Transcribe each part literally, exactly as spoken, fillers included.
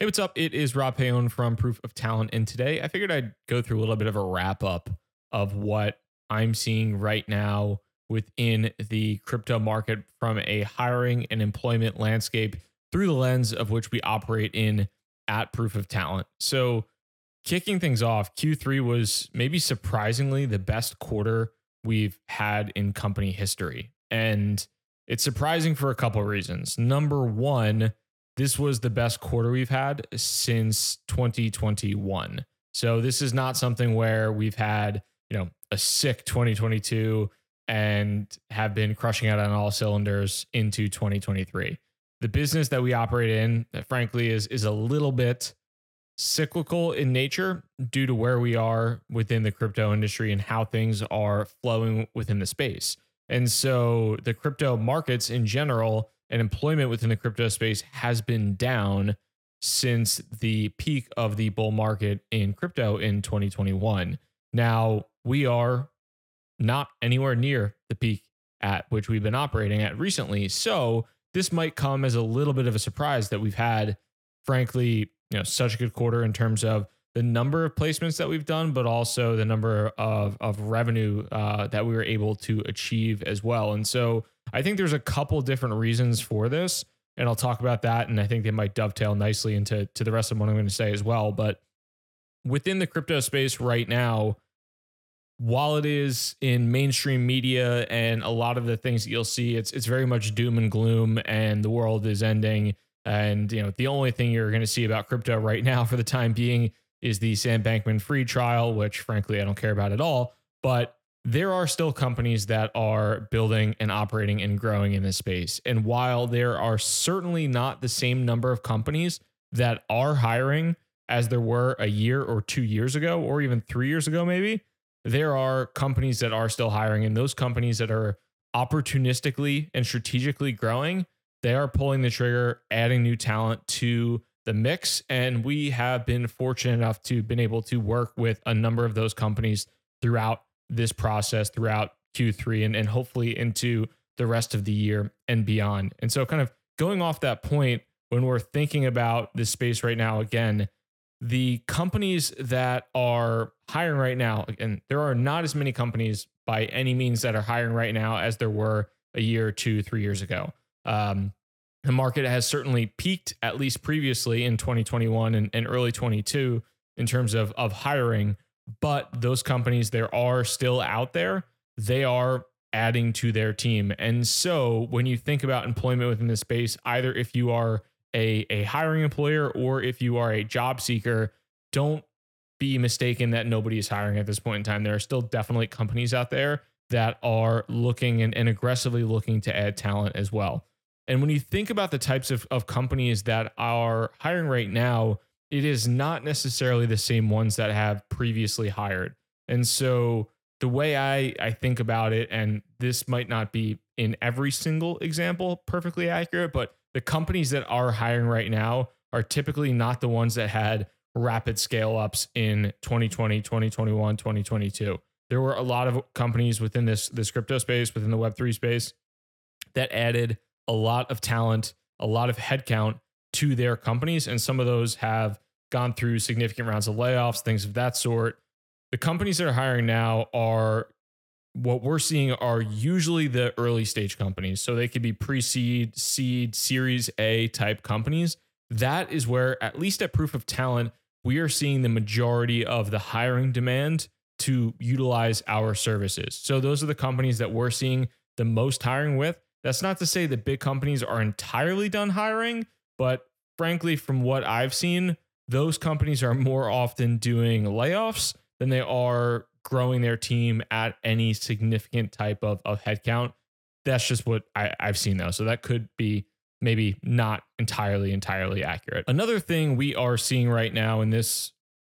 Hey, what's up? It is Rob Payone from Proof of Talent, and today I figured I'd go through a little bit of a wrap-up of what I'm seeing right now within the crypto market from a hiring and employment landscape through the lens of which we operate in at Proof of Talent. So kicking things off, Q three was maybe surprisingly the best quarter we've had in company history, and it's surprising for a couple of reasons. Number one, this was the best quarter we've had since twenty twenty-one. So this is not something where we've had, you know, a sick twenty twenty-two and have been crushing out on all cylinders into twenty twenty-three. The business that we operate in, frankly, is, is a little bit cyclical in nature due to where we are within the crypto industry and how things are flowing within the space. And so the crypto markets in general and employment within the crypto space has been down since the peak of the bull market in crypto in twenty twenty-one. Now, we are not anywhere near the peak at which we've been operating at recently. So this might come as a little bit of a surprise that we've had, frankly, you know, such a good quarter in terms of the number of placements that we've done, but also the number of, of revenue uh, that we were able to achieve as well. And so I think there's a couple different reasons for this, and I'll talk about that. And I think they might dovetail nicely into to the rest of what I'm going to say as well. But within the crypto space right now, while it is in mainstream media and a lot of the things that you'll see, it's it's very much doom and gloom and the world is ending. And you know, the only thing you're going to see about crypto right now for the time being is the Sam Bankman Fried trial, which frankly, I don't care about at all. But there are still companies that are building and operating and growing in this space. And while there are certainly not the same number of companies that are hiring as there were a year or two years ago, or even three years ago, maybe, there are companies that are still hiring. And those companies that are opportunistically and strategically growing, they are pulling the trigger, adding new talent to the mix. And we have been fortunate enough to been able to work with a number of those companies throughout this process, throughout Q three and, and hopefully into the rest of the year and beyond. And so kind of going off that point, when we're thinking about this space right now, again, the companies that are hiring right now, and there are not as many companies by any means that are hiring right now as there were a year, two, three years ago. Um, the market has certainly peaked, at least previously in twenty twenty-one and, and early twenty-two in terms of, of hiring. But those companies, there are still out there, they are adding to their team. And so when you think about employment within this space, either if you are a, a hiring employer or if you are a job seeker, don't be mistaken that nobody is hiring at this point in time. There are still definitely companies out there that are looking and, and aggressively looking to add talent as well. And when you think about the types of, of companies that are hiring right now, it is not necessarily the same ones that have previously hired. And so the way I, I think about it, and this might not be in every single example perfectly accurate, but the companies that are hiring right now are typically not the ones that had rapid scale ups in twenty twenty, twenty twenty-one, twenty twenty-two. There were a lot of companies within this, this crypto space, within the Web three space, that added a lot of talent, a lot of headcount to their companies. And some of those have gone through significant rounds of layoffs, things of that sort. The companies that are hiring now are what we're seeing are usually the early stage companies. So they could be pre-seed, seed, series A type companies. That is where, at least at Proof of Talent, we are seeing the majority of the hiring demand to utilize our services. So those are the companies that we're seeing the most hiring with. That's not to say that big companies are entirely done hiring, but frankly, from what I've seen, those companies are more often doing layoffs than they are growing their team at any significant type of, of headcount. That's just what I, I've seen, though. So that could be maybe not entirely, entirely accurate. Another thing we are seeing right now, and this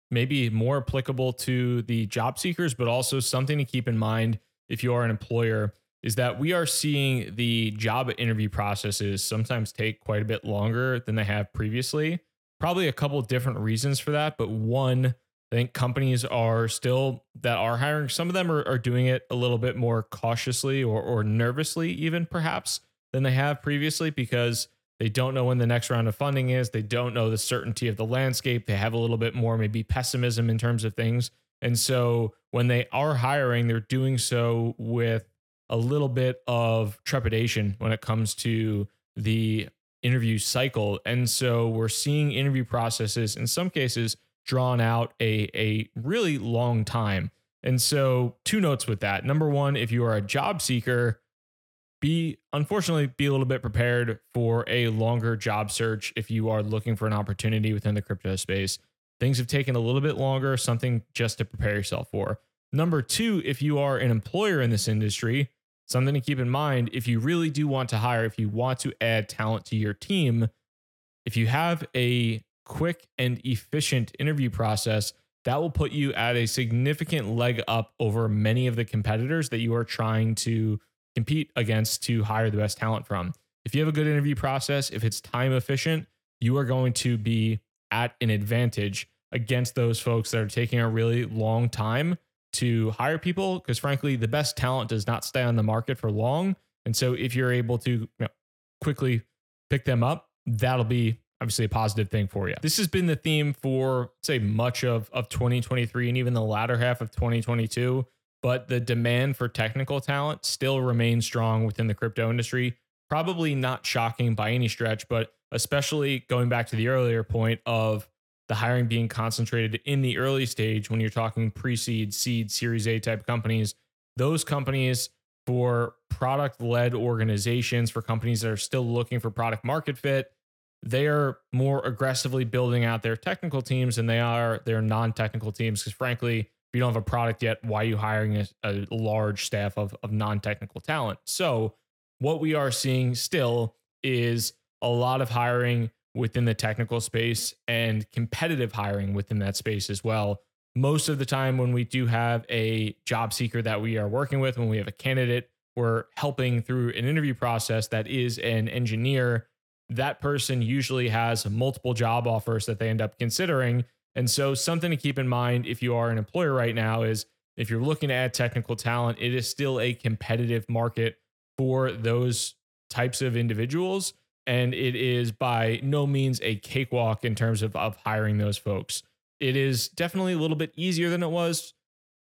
may be more applicable to the job seekers, but also something to keep in mind if you are an employer, is that we are seeing the job interview processes sometimes take quite a bit longer than they have previously. Probably a couple of different reasons for that. But one, I think companies are still that are hiring. Some of them are, are doing it a little bit more cautiously or, or nervously even perhaps than they have previously because They don't know when the next round of funding is. They don't know the certainty of the landscape. They have a little bit more maybe pessimism in terms of things. And so when they are hiring, they're doing so with a little bit of trepidation when it comes to the interview cycle. And so we're seeing interview processes in some cases drawn out a, a really long time. And so two notes with that. Number one, if you are a job seeker, be unfortunately be a little bit prepared for a longer job search if you are looking for an opportunity within the crypto space. Things have taken a little bit longer, something just to prepare yourself for. Number two, if you are an employer in this industry, something to keep in mind, if you really do want to hire, if you want to add talent to your team, if you have a quick and efficient interview process, that will put you at a significant leg up over many of the competitors that you are trying to compete against to hire the best talent from. If you have a good interview process, if it's time efficient, you are going to be at an advantage against those folks that are taking a really long time to hire people, because frankly, the best talent does not stay on the market for long. And so if you're able to you know, quickly pick them up, that'll be obviously a positive thing for you. This has been the theme for, say, much of, of twenty twenty-three and even the latter half of twenty twenty-two, but the demand for technical talent still remains strong within the crypto industry. Probably not shocking by any stretch, but especially going back to the earlier point of the hiring being concentrated in the early stage when you're talking pre-seed, seed, Series A type companies. Those companies for product-led organizations, for companies that are still looking for product market fit, they are more aggressively building out their technical teams than they are their non-technical teams. Because frankly, if you don't have a product yet, why are you hiring a, a large staff of, of non-technical talent? So what we are seeing still is a lot of hiring within the technical space and competitive hiring within that space as well. Most of the time when we do have a job seeker that we are working with, when we have a candidate we're helping through an interview process that is an engineer, that person usually has multiple job offers that they end up considering. And so something to keep in mind if you are an employer right now is if you're looking to add technical talent, it is still a competitive market for those types of individuals. And it is by no means a cakewalk in terms of, of hiring those folks. It is definitely a little bit easier than it was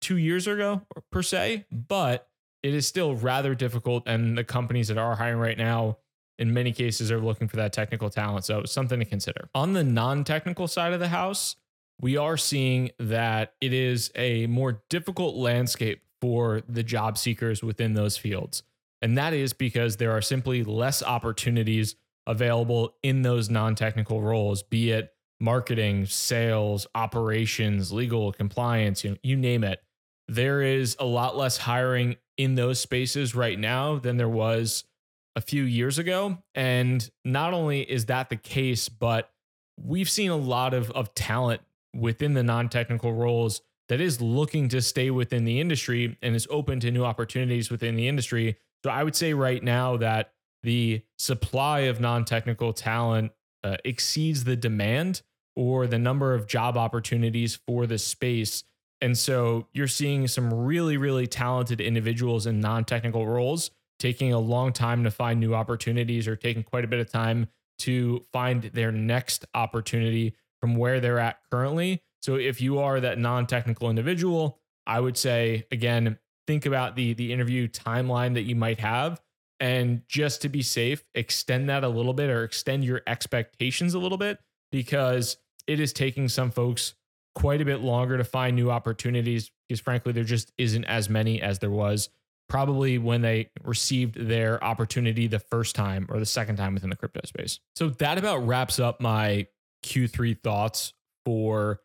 two years ago per se, but it is still rather difficult. And the companies that are hiring right now, in many cases, are looking for that technical talent. So it's something to consider. On the non-technical side of the house, we are seeing that it is a more difficult landscape for the job seekers within those fields. And that is because there are simply less opportunities available in those non-technical roles, be it marketing, sales, operations, legal, compliance, you know, you name it. There is a lot less hiring in those spaces right now than there was a few years ago. And not only is that the case, but we've seen a lot of, of talent within the non-technical roles that is looking to stay within the industry and is open to new opportunities within the industry. So I would say right now that the supply of non-technical talent uh, exceeds the demand or the number of job opportunities for the space. And so you're seeing some really, really talented individuals in non-technical roles taking a long time to find new opportunities or taking quite a bit of time to find their next opportunity from where they're at currently. So if you are that non-technical individual, I would say, again, think about the, the interview timeline that you might have. And just to be safe, extend that a little bit or extend your expectations a little bit, because it is taking some folks quite a bit longer to find new opportunities because frankly, there just isn't as many as there was probably when they received their opportunity the first time or the second time within the crypto space. So that about wraps up my Q three thoughts for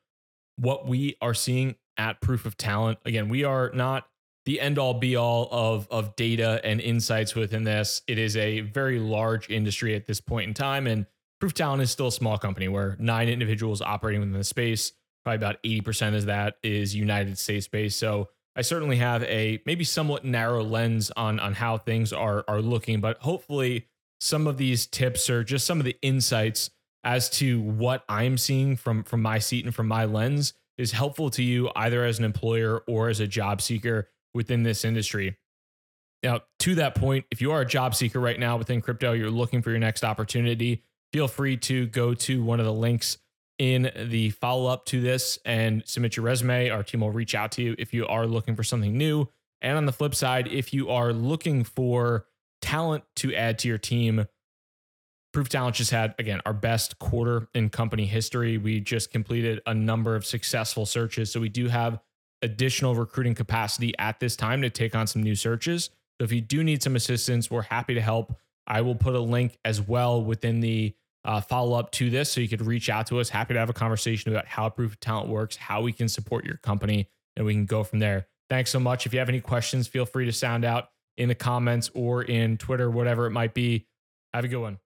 what we are seeing at Proof of Talent. Again, we are not the end all be all of, of data and insights within this. It is a very large industry at this point in time. And Proof of Talent is still a small company. We're nine individuals operating within the space. Probably about eighty percent of that is United States based. So I certainly have a maybe somewhat narrow lens on, on how things are, are looking, but hopefully some of these tips or just some of the insights as to what I'm seeing from, from my seat and from my lens is helpful to you either as an employer or as a job seeker within this industry. Now, to that point, if you are a job seeker right now within crypto, you're looking for your next opportunity, feel free to go to one of the links in the follow-up to this and submit your resume. Our team will reach out to you if you are looking for something new. And on the flip side, if you are looking for talent to add to your team, Proof of Talent just had, again, our best quarter in company history. We just completed a number of successful searches. So we do have additional recruiting capacity at this time to take on some new searches. So if you do need some assistance, we're happy to help. I will put a link as well within the uh, follow-up to this so you could reach out to us. Happy to have a conversation about how Proof of Talent works, how we can support your company, and we can go from there. Thanks so much. If you have any questions, feel free to sound out in the comments or in Twitter, whatever it might be. Have a good one.